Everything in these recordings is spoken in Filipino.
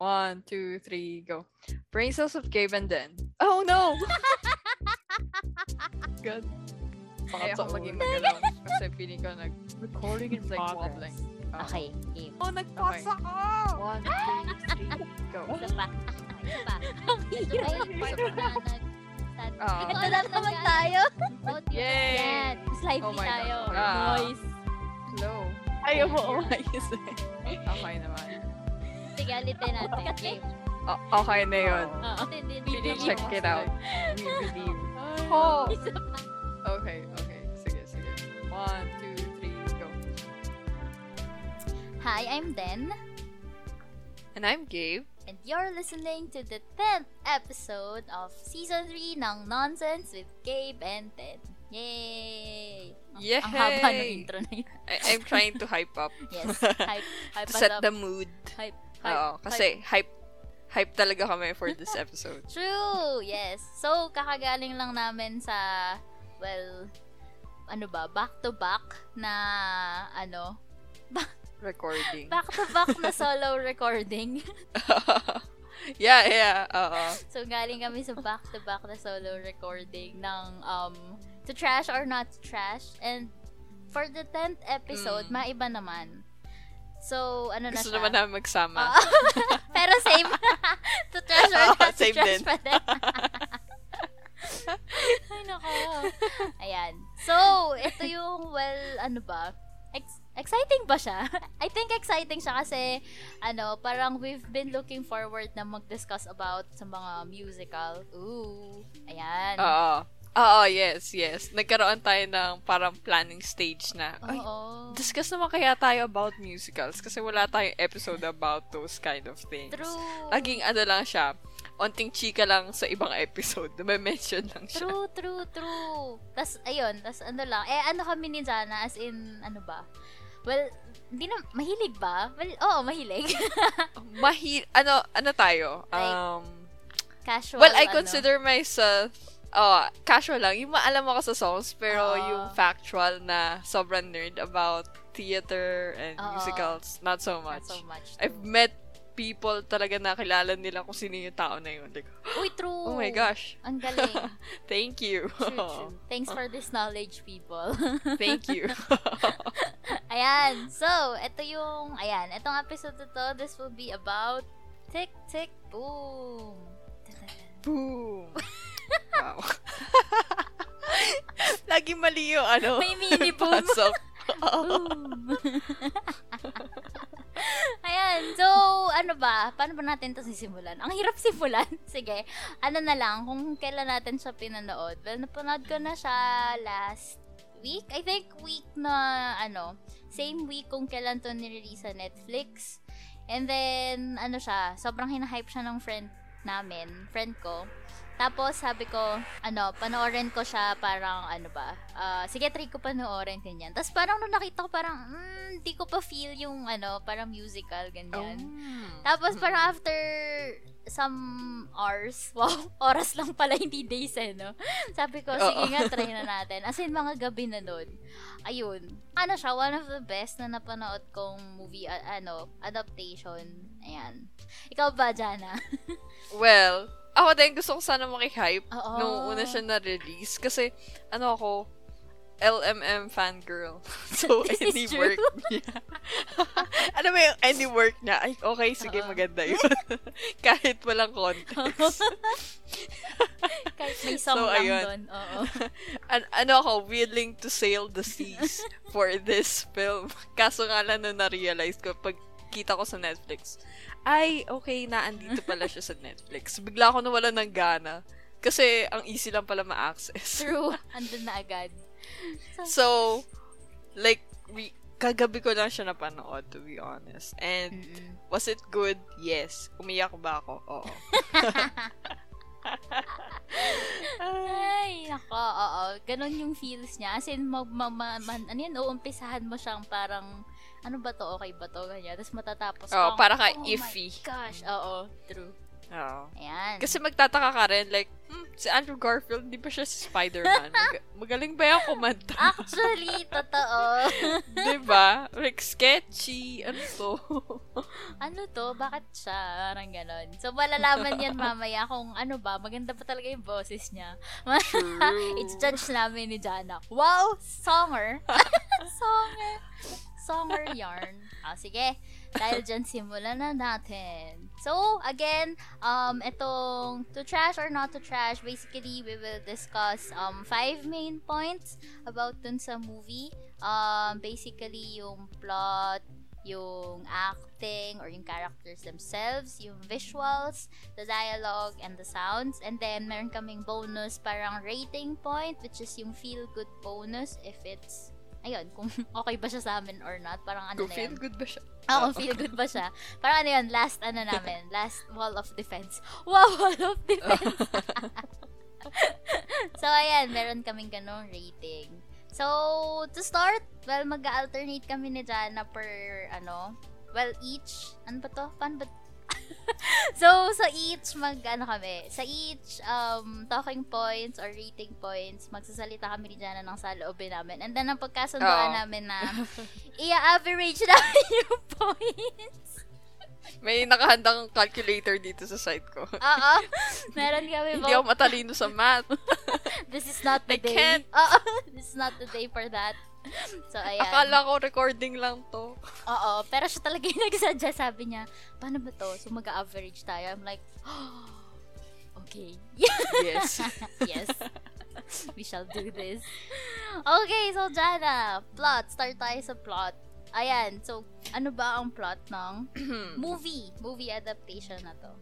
One, two, three, go. Princess of Gabe and Den. Oh no! Good. Kaya ako maging magalaw kasi feeling ko nag-recording is like wobbling. Okay, game. Oh, nagpasa ako! Okay. One, two, three, go. Isa pa. Nagkatalan naman tayo. Yay! Slidey tayo. Noise. Slow. Ayaw mo umayos eh. Okay naman. Sige, alitin natin. Game. Okay na yun. Check it out. We believe. Oh! Okay. Sige. One, two, three, go. Hi, I'm Den. And I'm Gabe. And you're listening to the 10th episode of Season 3 ng Nonsense with Gabe and Den. Yay! Yay! Ang haba ng intro na yun. I'm trying to hype up. Yes, hype to set up the mood. Hype. Oo, kasi hype. Hype talaga kami for this episode. True! Yes. So, kakagaling lang namin sa... Well, back-to-back na, recording. Back-to-back na solo recording. Yeah. So, galing kami sa back-to-back na solo recording ng, To Trash or Not to Trash. And, for the 10th episode, maiba naman. So, gusto na siya? Gusto naman namin magsama. Pero same. To Trash or Not to Trash din. Pa din. Ay, nako. Ayan. So, ito yung, exciting ba siya? I think exciting siya kasi, parang we've been looking forward na mag-discuss about sa mga musical. Ooh. Ayan. Oo, yes. Nagkaroon tayo ng parang planning stage na, discuss naman kaya tayo about musicals kasi wala tayong episode about those kind of things. True. Laging lang siya. Onting chika lang sa ibang episode. May mention lang siya. True. Tas, ayun. Tas, lang. Kami ni Jana, as in, Well, hindi na, mahilig ba? Well, oo, mahilig. Ano tayo? Casual. Well, I consider myself, casual lang. Yung maalam ako sa songs, pero yung factual na sobrang nerd about theater and musicals, not so much. Not so much. Too. I've met people talaga nakilala nila kung sino yung tao na yun. Like, uy, true! Oh my gosh! Ang galing. Thank you. True. Thanks for this knowledge, people. Thank you. Ayan. So, itong episode to, this will be about Tick Tick Boom. Boom. Wow. Lagi mali yung May mini boom. Boom. Ayan, so, paano ba natin ito sisimulan? Ang hirap simulan. Sige, na lang, kung kailan natin siya pinanood. Well, napanood ko na siya last week. I think week na, same week kung kailan ito nirelease sa Netflix. And then, sobrang hinahype siya ng friend ko. Tapos, sabi ko, panoorin ko siya parang, sige, try ko panoorin, ganyan. Tapos, parang nung nakita ko, parang, di ko pa feel yung, parang musical, ganyan. Oh. Tapos, parang after some hours, oras lang pala, hindi days, no? Sabi ko, sige nga, try na natin. As in, mga gabi na nun. Ayun. Siya, one of the best na napanood kong movie, adaptation. Ayan. Ikaw ba, Jana? Well, ako din, gusto ko sana maki-hype nung una siya na-release. Kasi, ako, LMM fangirl. So, any work niya. Any work niya. Ay, okay, sige, maganda yun. Kahit walang context. Kahit may song lang doon. Ako, willing to sail the seas for this film. Kaso nga lang na-realize ko, pag kita ko sa Netflix. Ay, okay na, andito pala siya sa Netflix. Bigla ako nawala ng gana. Kasi, ang easy lang pala ma-access. True. Andun na agad. So, kagabi ko lang siya napanood, to be honest. And, was it good? Yes. Umiyak ba ako? Oo. Ay, nako, oo. Ganon yung feels niya. As in, uumpisahan mo siyang parang ano ba to? Okay ba to? Ganyan. Tapos matatapos. Parang ka iffy. Oh my gosh. Oo. True. Oo. Ayan. Kasi magtataka ka rin, like, si Andrew Garfield, hindi pa siya si Spider-Man. Magaling ba yung kumanta? Actually, totoo. Diba? Like, sketchy. Ano to? Ano to? Bakit siya? Parang ganon. So, malalaman yan mamaya kung ano ba, maganda pa talaga yung boses niya. It's judge namin ni Jana. Wow! Songer! Songer! Songer yarn. Oh, sige. Dahil dyan, simulan na natin. So, again, itong to trash or not to trash, basically, we will discuss 5 main points about dun sa movie. Basically, yung plot, yung acting, or yung characters themselves, yung visuals, the dialogue, and the sounds. And then, meron kaming bonus, parang rating point, which is yung feel-good bonus if it's ayun, kung okay ba siya sa amin or not. Parang ano na yun. Feel good ba siya? Oo, feel good ba siya? Parang ano yun, last ano namin, last wall of defense. Wow, wall of defense! So, ayan, meron kaming ganong rating. So, to start, well, mag-alternate kami ni Jana per, ano, well, each, ano ba to? Paano ba? So, sa each talking points or rating points, magsasalita kami ni Jana ng saloobin namin. And then, ang pagkasundoan namin na i-average namin yung points. May nakahandang calculator dito sa site ko. Oo. Meron kami hindi ako matalino sa math. This is not the day. I can't. This is not the day for that. So, ayan. Akala ko recording lang to. Oo, pero siya talaga yung nagsadya. Sabi niya, paano ba to? So, mag-average tayo. I'm like, oh, okay. Yes. Yes. We shall do this. Okay, so Jana, plot. Start tayo sa plot. Ayan, so, ano ba ang plot ng movie adaptation na to?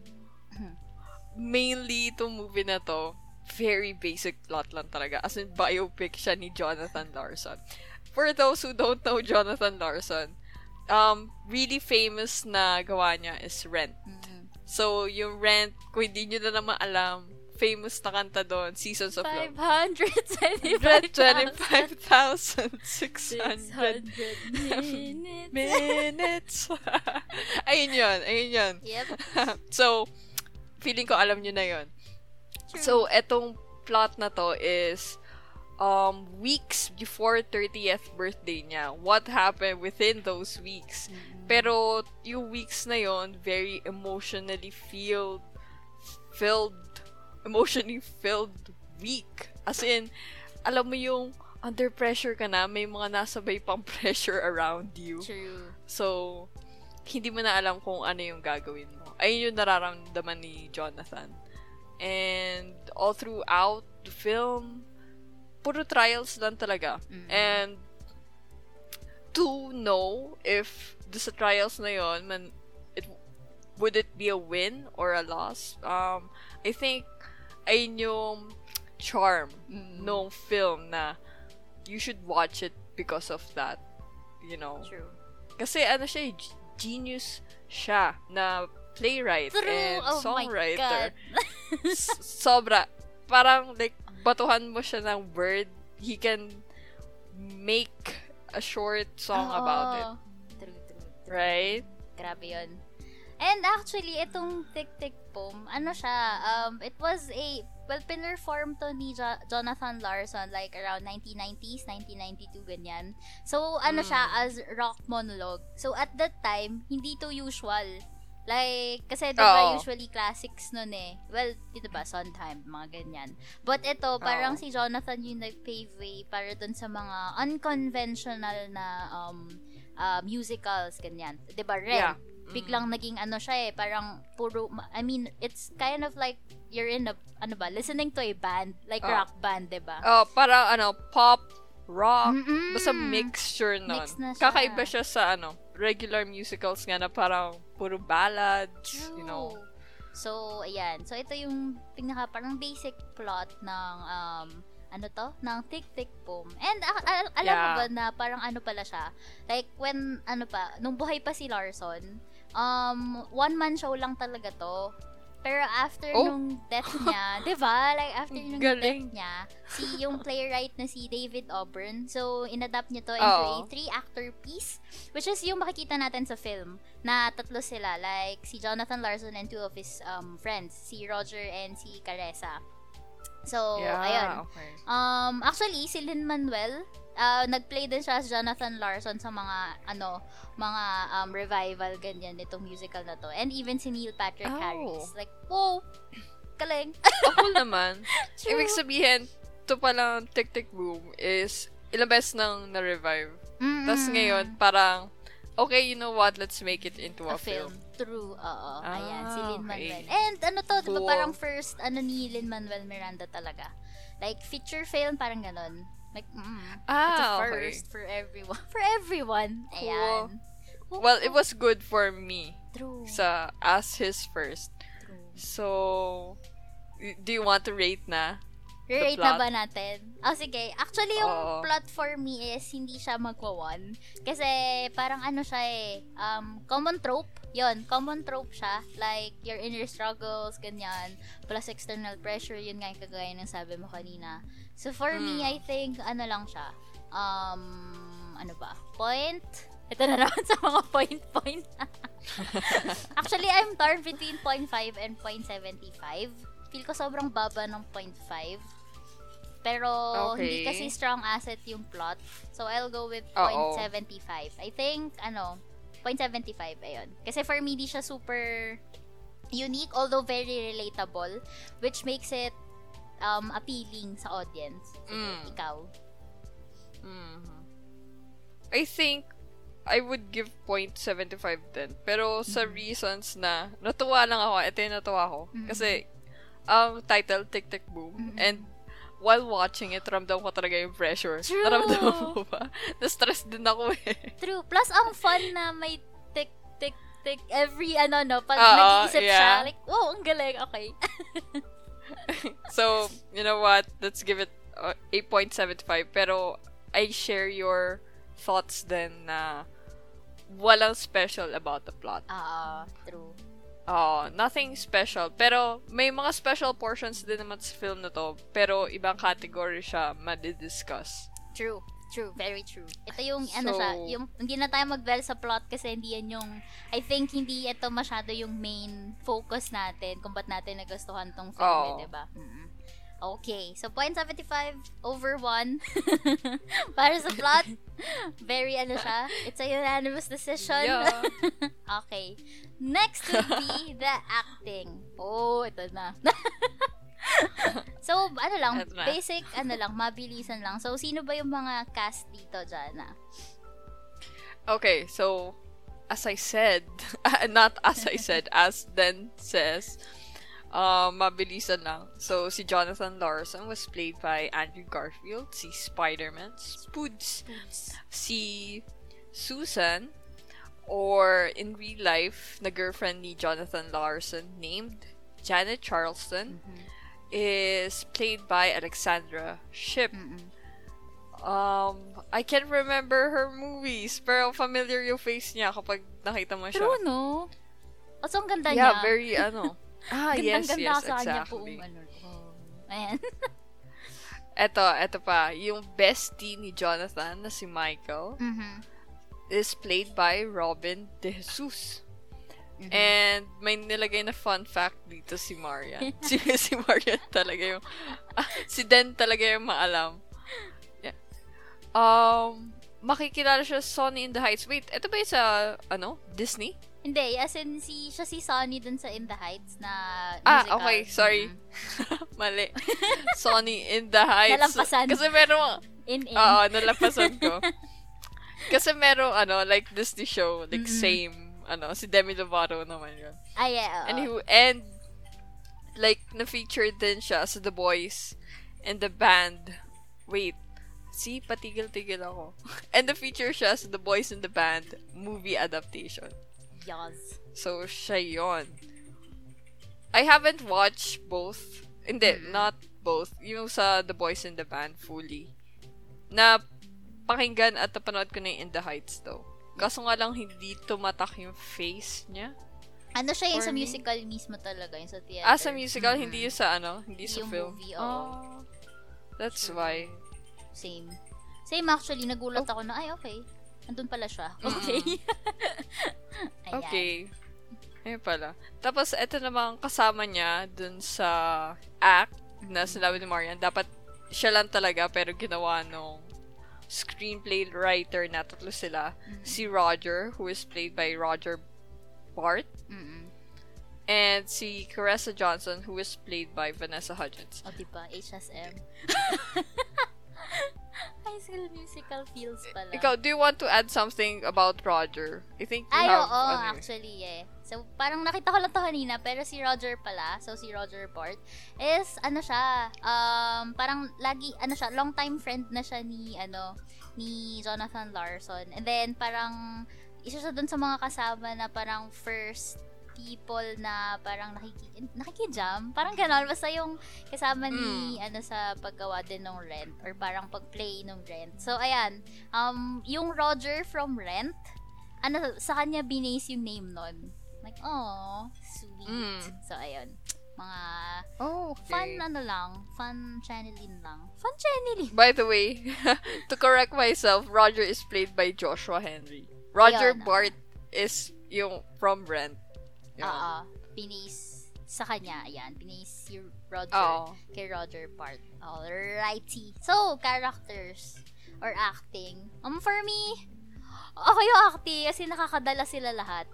Mainly, itong movie na to, very basic plot lang talaga. As in, biopic siya ni Jonathan Larson. For those who don't know Jonathan Larson, really famous na gawa niya is Rent. Mm-hmm. So, yung Rent, kung hindi nyo na naman alam, famous na kanta doon, Seasons of Love. 525,600 minutes. Ayun yun. Yep. So, feeling ko alam nyo na yun. So, etong plot na to is weeks before 30th birthday niya. What happened within those weeks? Mm-hmm. Pero, yung weeks na yon very emotionally filled week. As in, alam mo yung under pressure ka na, may mga nasabay pang pressure around you. True. So, hindi mo na alam kung ano yung gagawin mo. Ayun yung nararamdaman ni Jonathan. And all throughout the film, puro trials lang talaga. Mm-hmm. And to know if sa trials na yun, would it be a win or a loss? I think ayun yung charm ng film na you should watch it because of that. You know? True. Kasi ano siya, genius siya na playwright and songwriter. Sobra. Parang like batuhan mo siya ng word, he can make a short song about it. True. Right? Grabe yun. And actually, itong Tick Tick Boom, ano siya, it was pinerform to ni Jonathan Larson like around 1990s, 1992, ganyan. So, ano siya, as rock monologue. So, at that time, hindi to usual. Like, kasi diba usually classics nun eh. Well, diba, Sondheim, mga ganyan. But ito, parang si Jonathan yung nag-pave way para dun sa mga unconventional na musicals, ganyan. Diba, Rent? Yeah. Biglang naging ano siya eh, parang puro, I mean, it's kind of like you're in a, ano ba, listening to a band, like rock band, diba? Oh, parang ano, pop, rock, basta mixture nun. Mix na siya. Kakaiba siya sa ano, regular musicals nga na parang puro ballads, you know. So, ayan. So, ito yung pinaka parang basic plot ng, ng Tick Tick Boom. And alam mo ba na parang ano pala siya? Like when nung buhay pa si Larson, one man show lang talaga to. Pero after nung death niya, diba? Like, after nung death niya, si yung playwright na si David Auburn, so, inadapt niya to into a three-actor piece, which is yung makikita natin sa film, na tatlo sila, like, si Jonathan Larson and two of his friends, si Roger and si Caressa. So, ayun. Okay. Actually, si Lin-Manuel, nag-play din siya as Jonathan Larson sa mga, revival, ganyan, nitong musical na to. And even si Neil Patrick Harris. Like, wow! Kaling! Ako naman. True. Ibig sabihin, ito palang Tick Tick Boom is ilang beses nang na-revive. Mm-hmm. Tapos ngayon, parang, okay, you know what, let's make it into a film. True, oo. Ayan, si Lin-Manuel. Okay. And ano to, diba parang first, ni Lin-Manuel Miranda talaga. Like, feature film, parang ganon. Like, it's a first for everyone. For everyone. Ayan. Cool. Well, it was good for me. True. As his first. True. So, do you want to rate na? Rate na ba natin? Oh, sige. Actually, yung plot for me is hindi siya magwawan. Kasi parang ano siya common trope. Yun, common trope siya. Like, your inner struggles, ganyan. Plus external pressure, yun nga yung kagaya ng sabi mo kanina. So, for me, I think, ano lang siya. Ano ba? Point? Ito na naman sa mga point. Actually, I'm torn between 0.5 and 0.75. Feel ko sobrang baba ng 0.5. Pero, hindi kasi strong asset yung plot. So, I'll go with 0.75. I think, 0.75, ayun. Kasi for me, di siya super unique, although very relatable, which makes it appealing sa audience. Ikaw. Mm-hmm. I think, I would give 0.75 din. Pero, sa reasons na, natuwa lang ako. Ito yung natuwa ko. Mm-hmm. Kasi, ang title, Tick Tick Boom, mm-hmm. and while watching it, ramdam ko talaga yung pressure. True. Naramdaman mo ba? Na-stress din ako True. Plus, ang fun na may tick-tick-tick every pag nag-iisip siya. Like, wow, ang galing. Okay. So, you know what? Let's give it 8.75. Pero, I share your thoughts then na walang special about the plot. True. Nothing special. Pero, may mga special portions din naman sa film na to. Pero, ibang category siya madidiscuss. True. Very true. Ito yung, yung, hindi na tayo mag-dwell sa plot kasi hindi yan yung, I think, hindi ito masyado yung main focus natin kung ba't natin nagustuhan tong film, diba? Mm-hmm. Okay. So, 0.75 over 1 para sa plot. Very, it's a unanimous decision. Yeah. Okay. Next would be the acting. Oh, ito na. So, basic, mabilisan lang. So, sino ba yung mga cast dito, Jana? Okay, so, as I said, not as I said, as Den says, mabilisan lang. So, si Jonathan Larson was played by Andrew Garfield, si Spider-Man, Spoods. Si Susan, or in real life, na girlfriend ni Jonathan Larson named Janet Charleston is played by Alexandra Shipp. I can't remember her movies, pero familiar yung face niya kapag nakita mo siya. Pero Also, ang ganda niya. Yeah, very yes, exactly. Ganda sa kanya man. Eto pa, yung bestie ni Jonathan na si Michael. Is played by Robin De Jesus. And may nilagay na fun fact dito si Marian. Si Marian talaga yung si Den talaga yung maalam. Yeah. Makikilala siya sa Sunny in the Heights. Wait, ito ba yung sa Disney? Hindi, as in siya si Sunny dun sa In the Heights na musical. Okay, sorry. Mali. Sunny in the Heights. Nalampasan. Kasi meron nalampasan ko. Kasi meron, like, Disney show, like, same, si Demi Lovato naman yun. And, like, na-featured din siya as The Boys and the Band. Wait, patigil-tigil ako. And na-feature siya as The Boys and the Band movie adaptation. Yes. So, siya yun. I haven't watched both. Hindi, not both. Yung sa The Boys and the Band fully. Na, pakinggan at napanood ko na In the Heights, though. Kaso nga lang, hindi tumatak yung face niya. Ano siya yung sa musical mismo talaga, yung sa theater. Ah, sa musical, mm-hmm. Hindi yung sa ano, hindi sa film. Movie, oh. That's sure. Why. Same actually, nagulat ako na, ay okay. Andun pala siya. Okay. Mm-hmm. Okay. Ayun pala. Tapos, eto namang kasama niya dun sa act na sinabi ni Marian, dapat siya lang talaga, pero ginawa nung screenplay writer na tatlo sila. Mm-hmm. Si Roger, who is played by Roger Bart. Mm-hmm. And si Caressa Johnson, who is played by Vanessa Hudgens. O, diba? HSM. High School Musical feels pala. Ikaw, do you want to add something about Roger? I think you have... Oo, actually, yeah. So, parang nakita ko lang to kanina, pero si Roger pala, so si Roger Bart, is, ano siya, parang lagi, ano siya, long-time friend na siya ni Jonathan Larson. And then, parang, isa siya dun sa mga kasama na parang first people na parang nakikijam. Parang gano'n. Basta yung kasama ni, sa paggawa din ng Rent or parang pag-play ng Rent. So, ayan. Yung Roger from Rent, sa kanya binase yung name nun. Like, oh sweet. So, ayan. Mga okay. Fun channeling lang. By the way, to correct myself, Roger is played by Joshua Henry. Roger Bart is yung from Rent. Pinis sa kanya. Ayan, pinis si Roger kay Roger Bart. Alrighty. So, characters or acting. For me, okay yung acting kasi nakakadala sila lahat.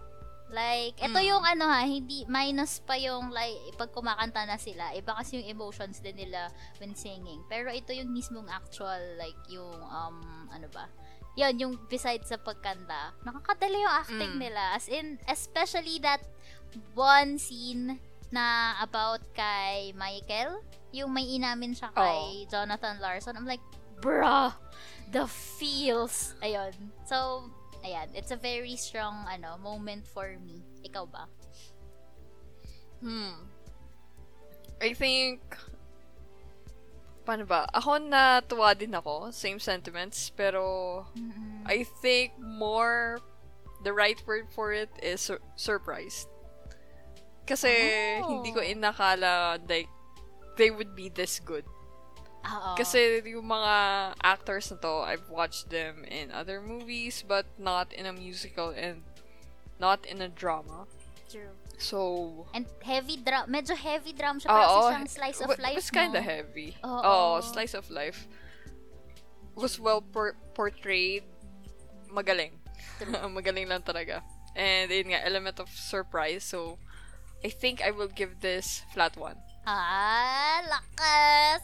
Like, ito yung hindi, minus pa yung like, pag kumakanta na sila. Iba kasi yung emotions din nila when singing. Pero ito yung mismong actual, like, yung, Yun, yung besides sa pagkanta, nakakadala yung acting nila. As in, especially that one scene na about kay Michael, yung may inamin siya kay Jonathan Larson. I'm like, bruh, the feels. Ayun. So, ayan, it's a very strong, moment for me. Ikaw ba? I think, paano ba? Ako natuwa din ako. Same sentiments. Pero, I think more, the right word for it is surprised. Kasi, hindi ko inakala, like, they would be this good. Uh-oh. Kasi yung mga actors na to, I've watched them in other movies, but not in a musical and not in a drama. True. So, and heavy drum. Medyo heavy drum siya. Kasi siyang slice of life. It was kinda heavy. Oh, slice of life. Was well portrayed. Magaling. Magaling lang talaga. And yun nga, element of surprise. So, I think I will give this flat 1. Ah, lakas!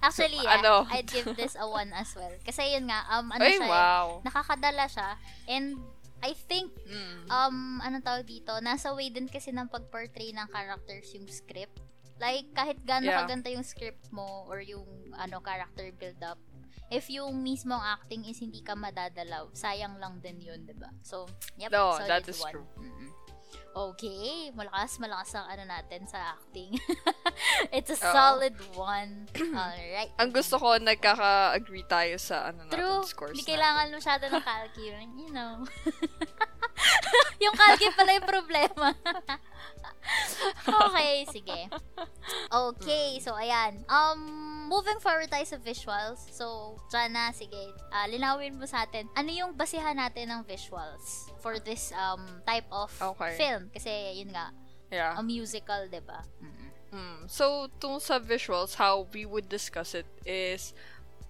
Actually, I'd give this a 1 as well. Kasi yun nga, nakakadala siya. And, I think, nasa way din kasi ng pag-portray ng characters yung script. Like, kahit gaano kaganda yung script mo or yung, character build-up, if yung mismong acting is hindi ka madadalaw, sayang lang din yun, diba? So, yep, no, solid 1. No, that is one. True. Mm-hmm. Okay, malakas ang natin sa acting. It's a solid 1. Alright. Ang gusto ko, nagkaka-agree tayo sa natin, scores. True, hindi kailangan masyado ng calci. You know. Yung calci pala yung problema. Okay, sige. Okay, so ayan. Moving forward tayo sa visuals. So, Jana, sige. Linawin mo sa atin. Ano yung basihan natin ng visuals for this type of film? Kasi, yun nga. Yeah. A musical, diba? So, tung sa visuals, how we would discuss it is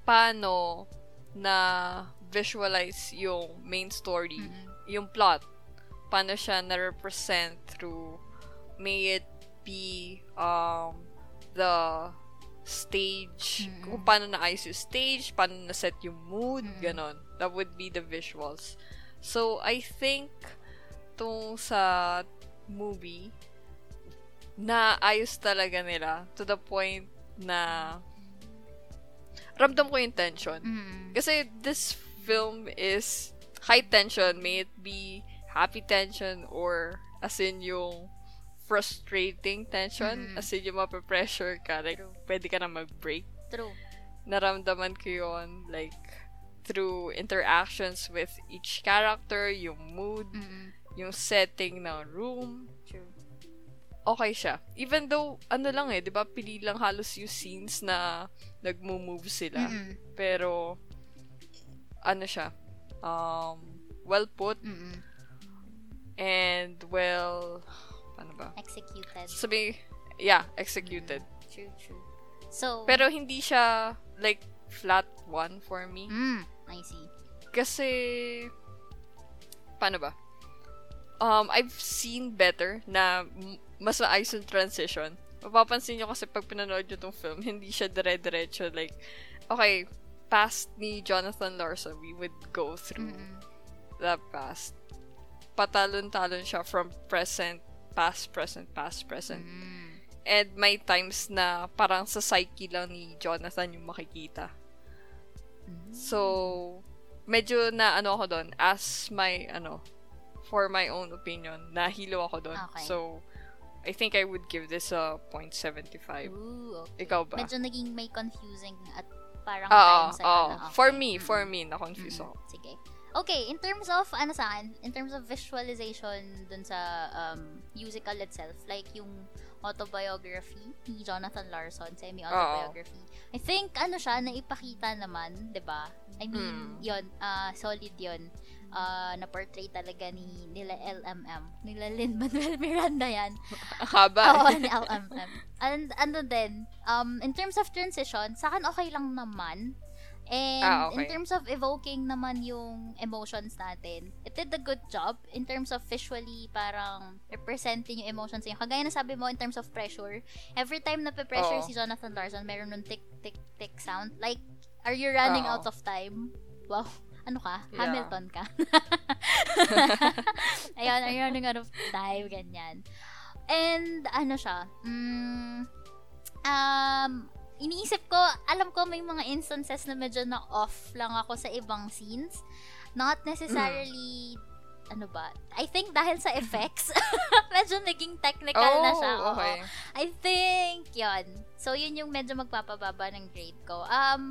paano na visualize yung main story, yung plot. Paano siya na-represent through may it be the stage, kung paano naayos yung stage, paano na-set yung mood, ganon. That would be the visuals. So, I think, tong sa movie, naayos talaga nila to the point na ramdam ko yung tension. Kasi this film is high tension, may it be happy tension or as in yung frustrating tension, as in yung mapapressure ka, like, pwede ka na mag-break. True. Naramdaman ko yun, like, through interactions with each character, yung mood, yung setting ng room. Okay siya. Even though, ano lang eh, di ba, pili lang halos yung scenes na nagmo-move sila. Mm-hmm. Pero, ano siya, well put, mm-hmm. and well, ano ba? Executed. Executed. Mm-hmm. True. So, pero hindi siya, like, flat one for me. I see. Kasi, paano ba? I've seen better na mas maayos yung transition. Mapapansin nyo kasi pag pinanood nyo tong film, hindi siya dire-diretso. Like, okay, past ni Jonathan Larson, we would go through the past. Patalon-talon siya from present, past, present, past, present. Mm. And may times na parang sa psyche lang ni Jonathan yung makikita. Mm. So, medyo na ano ako doon, as my, ano, for my own opinion, nahilo ako doon. Okay. So, I think I would give this a 0.75. Ooh, okay. Ikaw ba? Medyo naging may confusing at parang time sa okay. For me, na-confuse ako. Sige. Okay, in terms of, in terms of visualization dun sa musical itself, like yung autobiography ni Jonathan Larson, semi-autobiography, I think, naipakita naman, diba? I mean, yun, solid yun. Na-portray talaga nila LMM. Nila Lin-Manuel Miranda yan. Haba. Oo, LMM. And din, in terms of transition, sa akin okay lang naman. And in terms of evoking naman yung emotions natin, it did a good job in terms of visually parang representing yung emotions niya. Kagaya na sabi mo, in terms of pressure, every time na pe-pressure si Jonathan Larson, meron nung tick-tick-tick sound. Like, are you running out of time? Wow. Ano ka? Yeah. Hamilton ka. Ayun, are you running out of time? Ganyan. And, iniisip ko, alam ko may mga instances na medyo na-off lang ako sa ibang scenes. Not necessarily, I think dahil sa effects, medyo naging technical na siya. Okay. I think, yun. So, yun yung medyo magpapababa ng grade ko.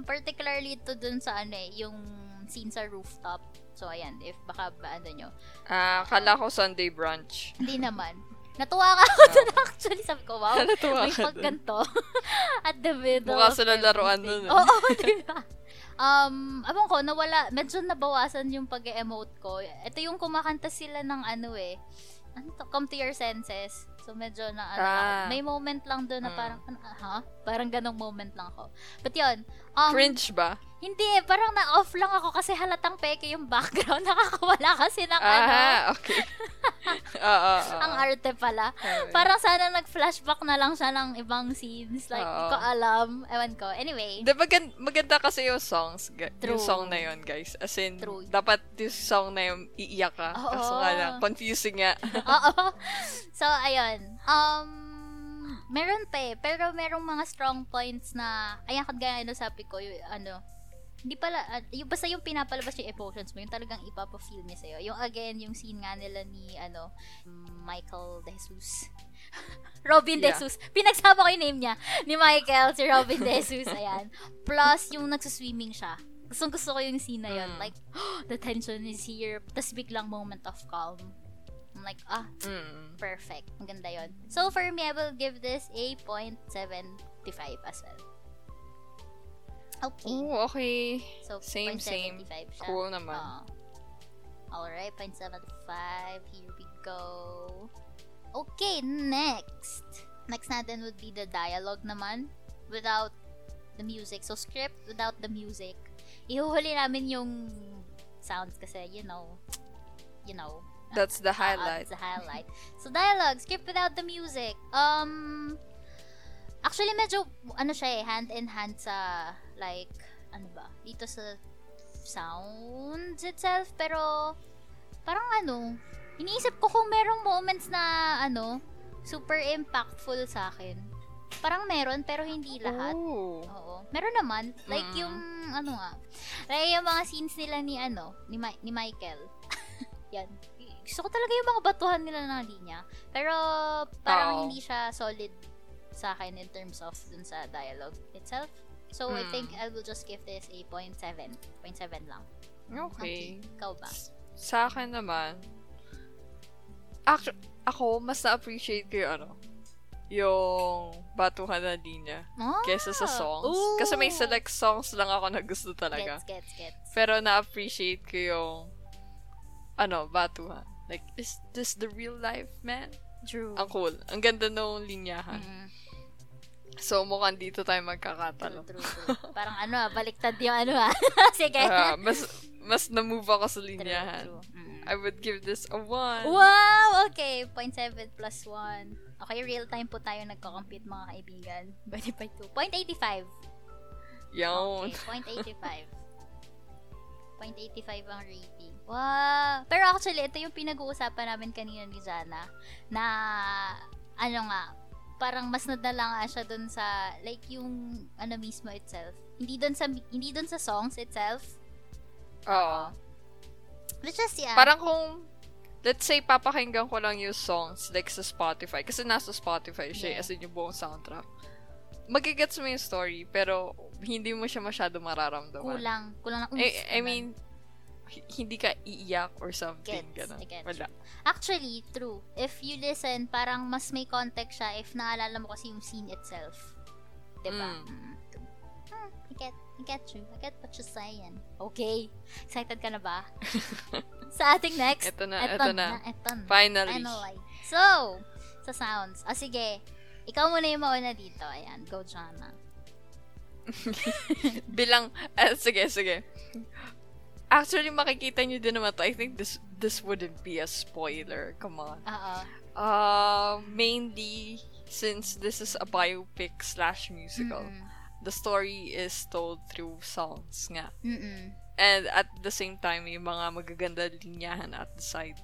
Particularly to dun sa, yung scene sa rooftop. So, ayan. If baka nyo. Kala ko Sunday brunch. Hindi naman. Natuwa ako dun actually. Sabi ko, wow. Natuwa may pagganto. At the middle. Mukha sila laruan dun. Oo, diba? Abang ko, nawala. Medyo nabawasan yung pag-emote ko. Ito yung kumakanta sila ng Come to your senses. So, medyo may moment lang doon na parang, parang ganong moment lang ako. But yun. Cringe ba? Hindi eh. Parang na-off lang ako kasi halatang peke yung background. Nakakawala kasi ng okay. Ang arte pala. Okay. Parang sana nag-flashback na lang siya ng ibang scenes. Like, hindi ko alam. Ewan ko. Anyway. Maganda kasi yung songs. Yung song na yun, guys. As in, dapat yung song na yun, iiyak ka. Kaso confusing nga. So, ayun. Meron pa eh, pero merong mga strong points na ayan, kagaya na sabi ko yung hindi pala yung basta yung pinapalabas yung emotions mo, yung talagang ipapa-feel niya sa'yo. Yung again, yung scene nga nila ni Michael De Jesus. Robin De Jesus. Pinagsama ko yung name niya ni Michael, si Robin De Jesus, ayan. Plus yung nagsuswimming siya. Gusto ko yung scene na yun. Like, the tension is here. Tapos biglang moment of calm. I'm like, perfect. Ang ganda yun. So, for me, I will give this a 0.75 as well. Okay. Oh, okay. So, same. Siya. Cool naman. Alright, 0.75. Here we go. Okay, next. Next natin would be the dialogue naman. Without the music. So, script without the music. Ihuhuli namin yung sounds kasi, you know. That's the highlight. So, dialogue. Skip without the music. Actually, medyo, siya eh, hand-in-hand sa, like, dito sa sound itself. Pero, parang iniisip ko kung merong moments na, super impactful sa akin. Parang meron, pero hindi lahat. Oo. Meron naman. Like, yung, like, yung mga scenes nila ni Michael. Yan. Gusto ko talaga yung mga batuhan nila ng linya. Pero, parang hindi siya solid sa akin in terms of dun sa dialogue itself. So, I think I will just give this a 0.7. 0.7 lang. Okay. Ikaw ba? Sa akin naman, Actually, ako, mas na-appreciate ko yung ano, yung Batuhan na Linya kesa sa songs. Ooh. Kasi may select songs lang ako na gusto talaga. Gets. Pero na-appreciate ko yung ano, Batuhan. Like, is this the real life, man? True. Ang cool. Ang ganda nung linyahan. Mm-hmm. So, mukhang dito tayo magkakatalo. True. Parang ano, baliktad yung ano ha. Sige. Mas na-move ako sa linyahan. True. Mm-hmm. I would give this a 1. Wow! Okay. 0.7 plus 1. Okay, real time po tayo nagko-compute mga kaibigan. Pwede pa 2. 0.85. Yun. Okay, 0.85. 0.85 ang rating. Wow! Pero actually, ito yung pinag-uusapan namin kanina ni Jana na, ano nga, parang mas nadala nga siya dun sa, like, yung, ano mismo itself. Hindi dun sa songs itself. Oo. Which is, yeah. Parang kung, let's say, papakinggan ko lang yung songs, like, sa Spotify. Kasi nasa Spotify siya, yeah. As in yung buong soundtrack. Magigets mo yung story, pero hindi mo siya masyado mararamdaman. Kulang na I mean, hindi ka iiyak or something. Wala. Actually, true. If you listen, parang mas may context siya if naalala mo kasi yung scene itself. Diba? Mm. I get what you're saying. Okay. Excited ka na ba? Sa ating next? Ito na. Finally. So, sa sounds. Sige. Ikaw muna yung mauna dito. Ayan, go Jana. Bilang, sige. Actually, makikita nyo din naman to. I think this wouldn't be a spoiler. Come on. Uh-oh. Mainly, since this is a biopic/musical, the story is told through sounds nga. Mm-mm. And at the same time, may mga magaganda linyahan at the side.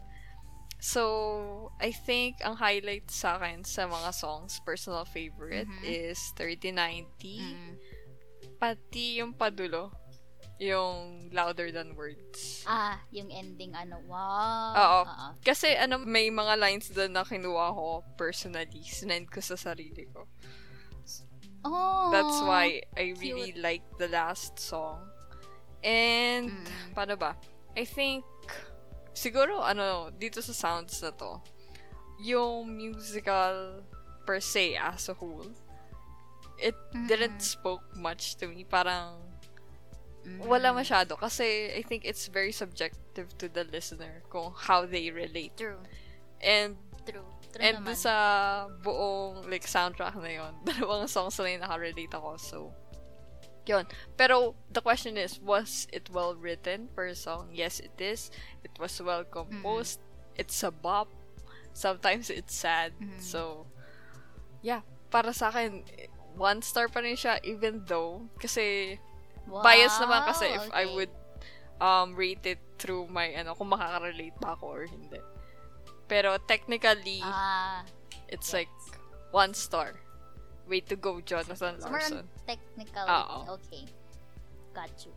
So, I think ang highlight sa akin sa mga songs, personal favorite, is 3090. Mm-hmm. Pati yung padulo, yung Louder Than Words. Ah, yung ending, ano, wow. Oo. Kasi, ano, may mga lines doon na kinuha ko personally. Sinend ko sa sarili ko. Oh, that's why I really like the last song. And, paano ba? I think, siguro, ano, dito sa sounds na to, yung musical per se as a whole, it didn't spoke much to me. Parang, wala masyado. Kasi, I think it's very subjective to the listener kung how they relate. True. And, True and naman. Sa buong, like, soundtrack na yun, dalawang songs na yung nakarelate ako. So, yun. Pero, the question is, was it well written for a song? Yes, it is. It was well composed. It's a bop. Sometimes it's sad. So, yeah. Para sa akin, 1 star pa rin siya, even though, kasi, wow, bias naman kasi if I would rate it through my, ano, kung makakarelate pa ako or hindi. Pero, technically, it's like, 1 star. Way to go, Jonathan Larson. Technical. Okay. Got you.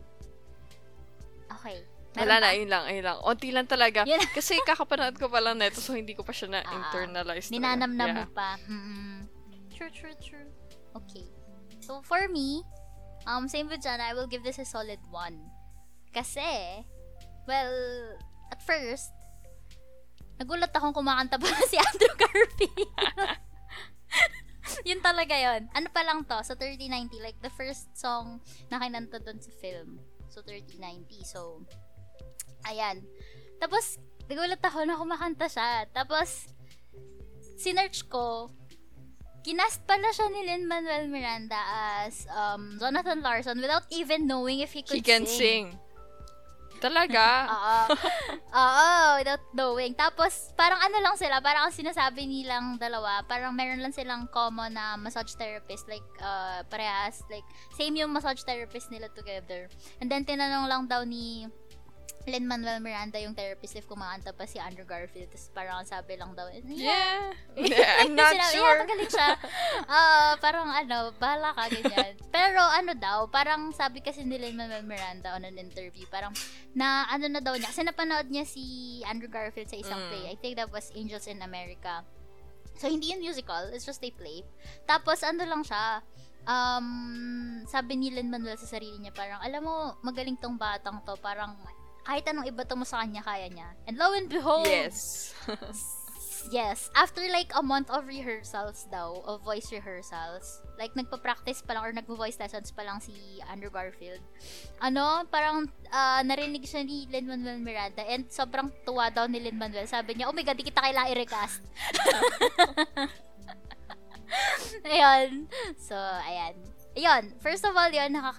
Okay. Wala na, yun lang. Onti lang talaga. Kasi kakapanood ko pa lang neto, so hindi ko pa siya na-internalize. Ninanamnam mo pa. True. Okay. So, for me, same with Jana, I will give this a solid 1. Kasi, well, at first, nagulat akong kumakanta pa si Andrew Garfield. Yun talaga yun. Ano pa lang to? So, 3090. Like, the first song na kinanta dun sa film. So, 3090. So, ayan. Tapos, nagulat ako na kumakanta siya. Tapos, sinerch ko, kinast pala siya ni Lin-Manuel Miranda as Jonathan Larson without even knowing if he could sing. He can sing. Talaga? Oo, without knowing. Tapos, parang ano lang sila, parang sinasabi nilang dalawa, parang meron lang silang common na massage therapist, like, parehas, like, same yung massage therapist nila together. And then, tinanong lang daw ni Lin-Manuel Miranda yung therapist if kumakanta pa si Andrew Garfield. Tapos, parang sabi lang daw, yeah I'm not sure. Tagalit siya. Parang ano, bahala ka, ganyan. Pero ano daw, parang sabi kasi ni Lin-Manuel Miranda on an interview, parang na ano na daw niya, kasi napanood niya si Andrew Garfield sa isang play. I think that was Angels in America. So, hindi yung musical, it's just a play. Tapos, ano lang siya, sabi ni Lin-Manuel sa sarili niya, parang, alam mo, magaling tong batang to, parang, kahit anong iba to mo sa kanya, kaya niya. And lo and behold, yes. yes. After like a month of rehearsals daw, of voice rehearsals, like nagpa-practice pa lang or nagvo-voice lessons pa lang si Andrew Garfield. Parang narinig siya ni Lin-Manuel Miranda and sobrang tuwa daw ni Lin-Manuel. Sabi niya, oh my God, di kita kailangan i-recast. Ayan. So, ayan. Ayan. First of all, yun, wow,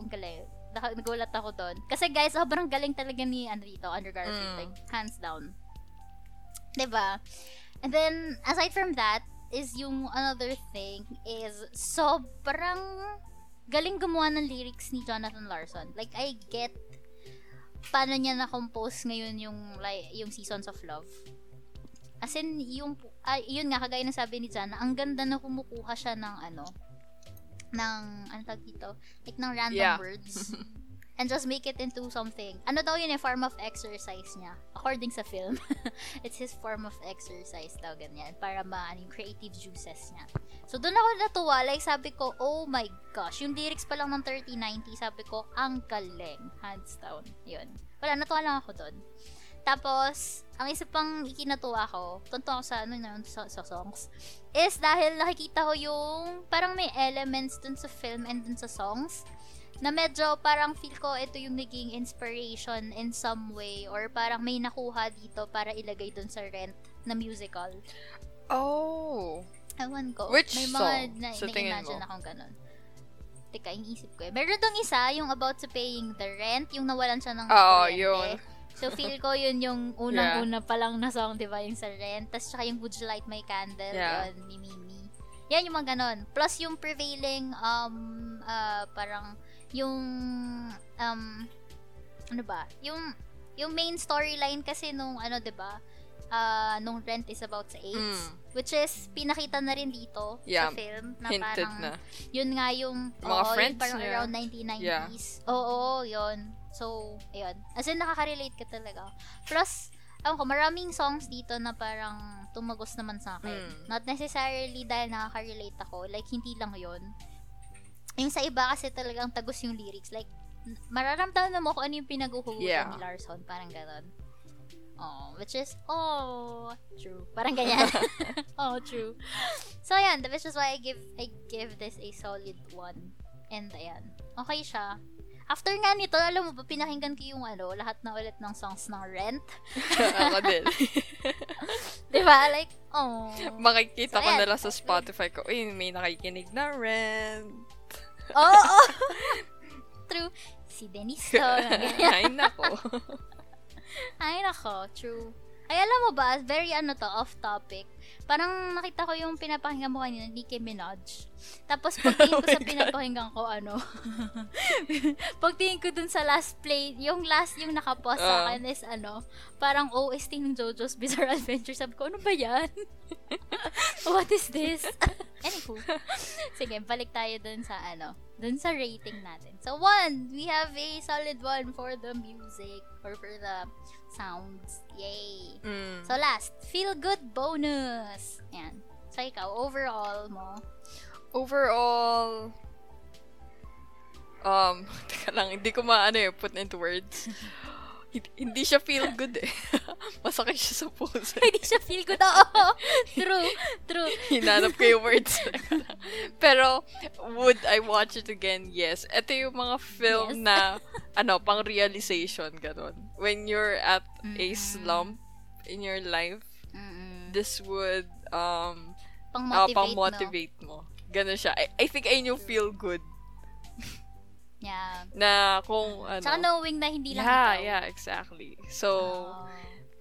ang galing. Nagulat ako doon. Kasi guys, sobrang galing talaga ni Andrew Garfield. Like, hands down. Diba? And then, aside from that, is yung another thing is sobrang galing gumawa ng lyrics ni Jonathan Larson. Like, I get paano niya na-compose ngayon yung Seasons of Love. As in, yun nga, kagaya na sabi ni Jana, ang ganda na kumukuha siya ng dito? Like, ng random words. And just make it into something. Ano daw yun, form of exercise niya. According sa film. It's his form of exercise daw, ganyan. Para yung creative juices niya. So, doon ako natuwa. Like, sabi ko, oh my gosh. Yung lyrics pa lang ng 3090, sabi ko, ang galing. Hands down. Yun. Wala, natuwa lang ako doon. Tapos, ang isa pang ikinatuwa ko, tuntua ko sa, sa songs, is dahil nakikita ko yung, parang may elements dun sa film and dun sa songs, na medyo parang feel ko ito yung naging inspiration in some way or parang may nakuha dito para ilagay dun sa Rent na musical. Oh! Ewan ko. Which may song? May mga na-imagine akong ganun. Teka, iniisip ko eh. Meron dong isa, yung about to paying the rent, yung nawalan siya ng rent yun. Eh. So feel ko yun yung unang-una pa lang na song, diba? Yung sa Rent. Tapos saka yung Would You Light My Candle, yun, ni Mimi. Yan yung mga ganun. Plus yung prevailing, parang yung ano ba yung main storyline kasi nung diba nung Rent is about sa AIDS, which is pinakita na rin dito sa film na parang na. Yun nga yung mga friends, yung parang around 1990s yun, so ayun, as in nakaka-relate ka talaga. Plus ako, maraming songs dito na parang tumagos naman sa akin, not necessarily dahil nakaka-relate ako, like hindi lang yun. Yung sa iba kasi talagang tagos yung lyrics. Like, mararamdaman mo kung ano yung pinaguhugutan ni Larson. Parang ganon. Oh, which is, true. Parang ganyan. True. So, yan. Which is why I give this a solid 1. And, ayan. Okay siya. After nga nito, alam mo ba, pinakinggan ko yung lahat na ulit ng songs ng Rent. Ako din. Diba? Like, makikita ko na lang sa Spotify ko, uy, may nakikinig na Rent. True. Si Denise to. Ay, nako. True. Ay, alam mo ba, very off topic. Parang nakita ko yung pinapakinggan mo kanina, Nicki Minaj. Tapos, pagtingin ko sa pinapakinggan ko, pagtingin ko dun sa last play, yung nakapost sa akin is, parang OST ng JoJo's Bizarre Adventure. Sabi ko, ano ba yan? What is this? Anywho. Sige, balik tayo dun sa rating natin. So, 1, we have a solid 1 for the music or for the sounds. Yay! So, last, feel good bonus. Ayan. So, ikaw, overall mo? Overall, teka lang, hindi ko put into words. Hindi siya feel good eh. Masakit siya sa puso. Hindi siya feel good. Oo. True. Hinanap ko yung words. Pero, would I watch it again? Yes. Ito yung mga film na, pang realization, ganun. When you're at a slump in your life, this would, pang-motivate mo. Ganun siya. I think I knew feel good. Yeah. Na kung Tsaka knowing na hindi lang ikaw. Yeah, exactly. So,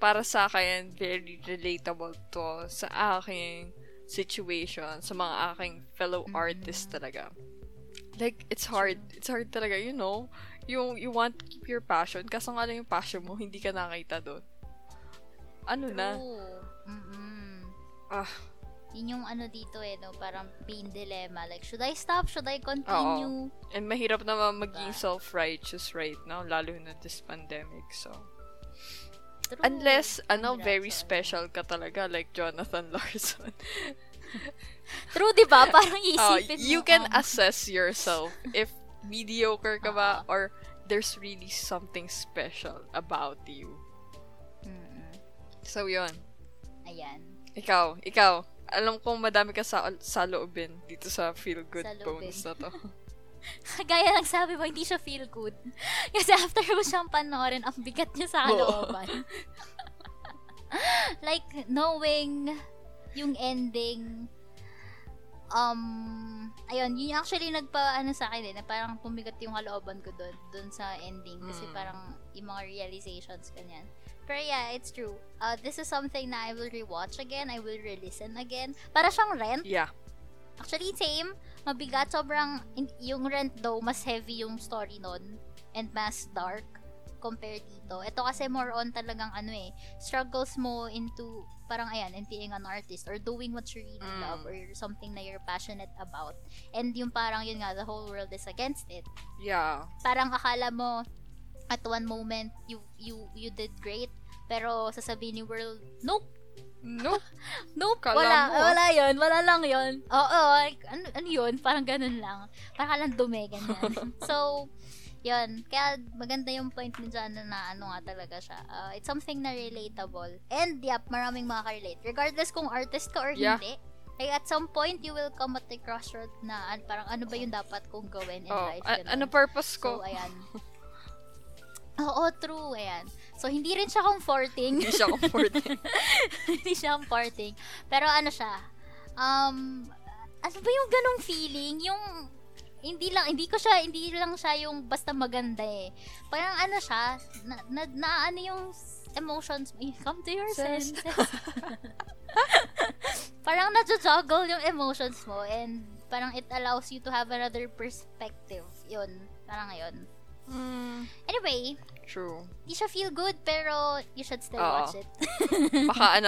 para sa akin, very relatable to sa aking situation, sa mga aking fellow artists talaga. Like, it's hard. It's hard talaga, you want to keep your passion, kasi nga lang yung passion mo, hindi ka nakita doon. True. Na? Yun yung dito parang pain dilemma. Like, should I stop? Should I continue? Oo. And mahirap naman maging self-righteous right now, lalo na this pandemic, so. True. Unless, very special ka talaga, like Jonathan Larson. True, di ba? Parang iisipin mo. You can assess yourself if mediocre ka ba or there's really something special about you. So, yun. Ayan. Ikaw. Alam kong madami ka sa loobin dito sa feel good bonus na to. Gaya lang sabi mo, hindi siya feel good. Kasi after mo siyang panoorin, ang bigat niya sa kalooban. Like, knowing yung ending, ayun, yun actually nagpa-ano sa akin eh, na parang pumigat yung kalooban ko doon sa ending. Kasi parang yung mga realizations, ganyan. Pero yeah, it's true. This is something na I will rewatch again. I will re-listen again. Para siyang Rent. Yeah. Actually, same. Mabigat. Sobrang, yung Rent though, mas heavy yung story nun. And mas dark compared dito. Ito kasi more on talagang ano eh, struggles mo into, parang ayan, in being an artist or doing what you really love or something na you're passionate about. And yung parang yun nga, the whole world is against it. Yeah. Parang akala mo, at one moment you did great pero sasabihin ni world nope wala lang yun like, ano yun, parang ganun lang, parang dumi ganyan. So yun, kaya maganda yung point din dyan na ano nga talaga siya, it's something na relatable and yep, maraming makaka-relate regardless kung artist ka or hindi. Like at some point, you will come at the crossroad na parang ano ba yung dapat kong gawin in life, ano purpose ko, so ayan. Oo, true. Ayan. So, hindi rin siya comforting. Hindi siya comforting. Pero ano siya, ano ba yung ganong feeling? Yung, hindi lang siya yung basta maganda eh. Parang ano siya, ano yung emotions mo. Come to your senses. Parang na-juggle yung emotions mo and parang it allows you to have another perspective. Yun. Parang yun. Anyway, true. Di siya feel good pero you should still watch it. Baka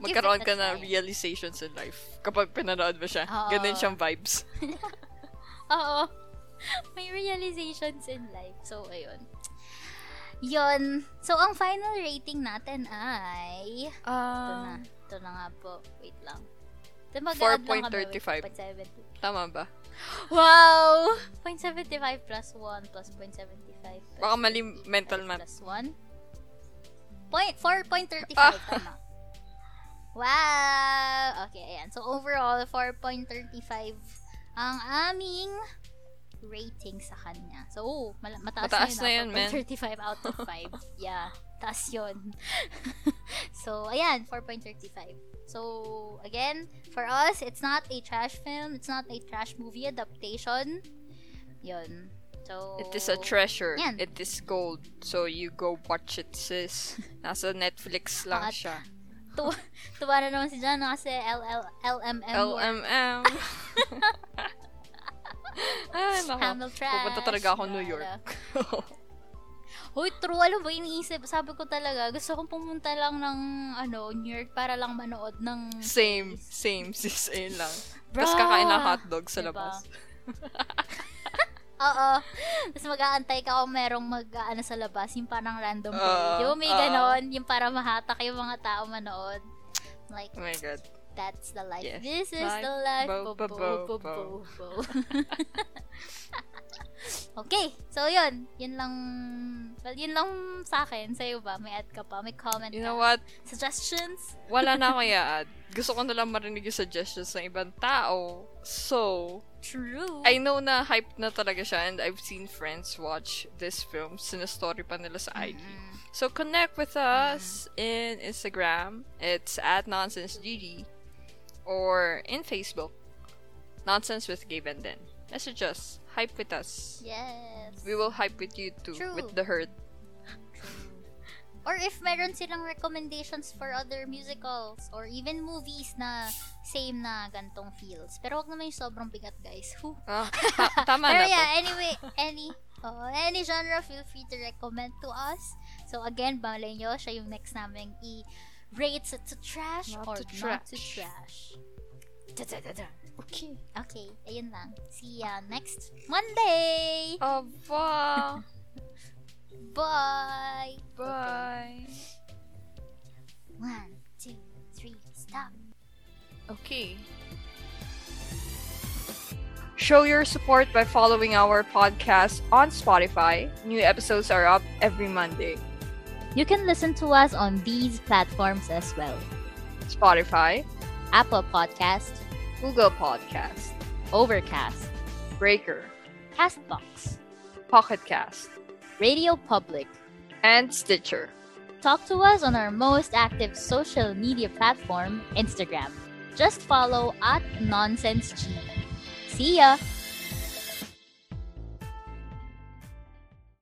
magkaroon ka na realizations in life kapag pinanood mo siya. Ganun siyang vibes. Oo. May realizations in life. So, ayun. Yun. So, ang final rating natin ay ito na nga po. Wait lang. 4.35. Tama ba? Wow! 0.75 plus 1 plus 0.75. Baka mali mental math. Plus 1. 4.35. Tama. Wow! Okay, ayan. So, overall, 4.35 ang aming rating sa kanya. So, mataas na yun, 4.35 out of 5. Yeah. Taas yun. So, ayan. 4.35. So, again, for us, it's not a trash film. It's not a trash movie adaptation. Yun. So, it is a treasure. Yan. It is gold. So, you go watch it, sis. Nasa Netflix lang siya. Tuwa na naman si John kasi LMM. Ay, naku. Pupunta talaga ako New York. Hoy, true. Alam ba, iniisip. Sabi ko talaga, gusto kong pumunta lang ng New York para lang manood ng... Same. Sis, ayun lang. Tapos kakain ng hotdog sa labas. Oo. Tapos mag-aantay ka kung merong mag-aano sa labas. Yung parang random video. May ganon. Yung para mahatak yung mga tao manood. Like, oh my God. That's the life. Yes. This is the life. Bo. Okay, so yun. Yun lang sa akin. Sa'yo ba? May add ka pa? May comment ka? You know what? Suggestions? Wala na ako i-add. Gusto ko na lang marinig yung suggestions ng ibang tao. So, true. I know na hype na talaga siya and I've seen friends watch this film. Sinastory pa nila sa IG. So, connect with us in Instagram. It's @NonsenseGD. Or in Facebook, Nonsense with Gabe and Den. Message us. Hype with us. Yes. We will hype with you too. True. With the herd. Or if meron silang recommendations for other musicals or even movies na same na gantong feels. Pero wag naman yung sobrang bigat, guys. Tama na po. Pero yeah, anyway, any genre, feel free to recommend to us. So again, balay nyo, siya yung next naming i-rate to trash not or to trash. Not to trash. Okay, ayun lang. See ya next Monday! Bye! Bye! 1, 2, 3, stop! Okay. Show your support by following our podcast on Spotify. New episodes are up every Monday. You can listen to us on these platforms as well. Spotify, Apple Podcast, Google Podcast, Overcast, Breaker, Castbox, Pocketcast, Radio Public, and Stitcher. Talk to us on our most active social media platform, Instagram. Just follow @NonsenseG. See ya!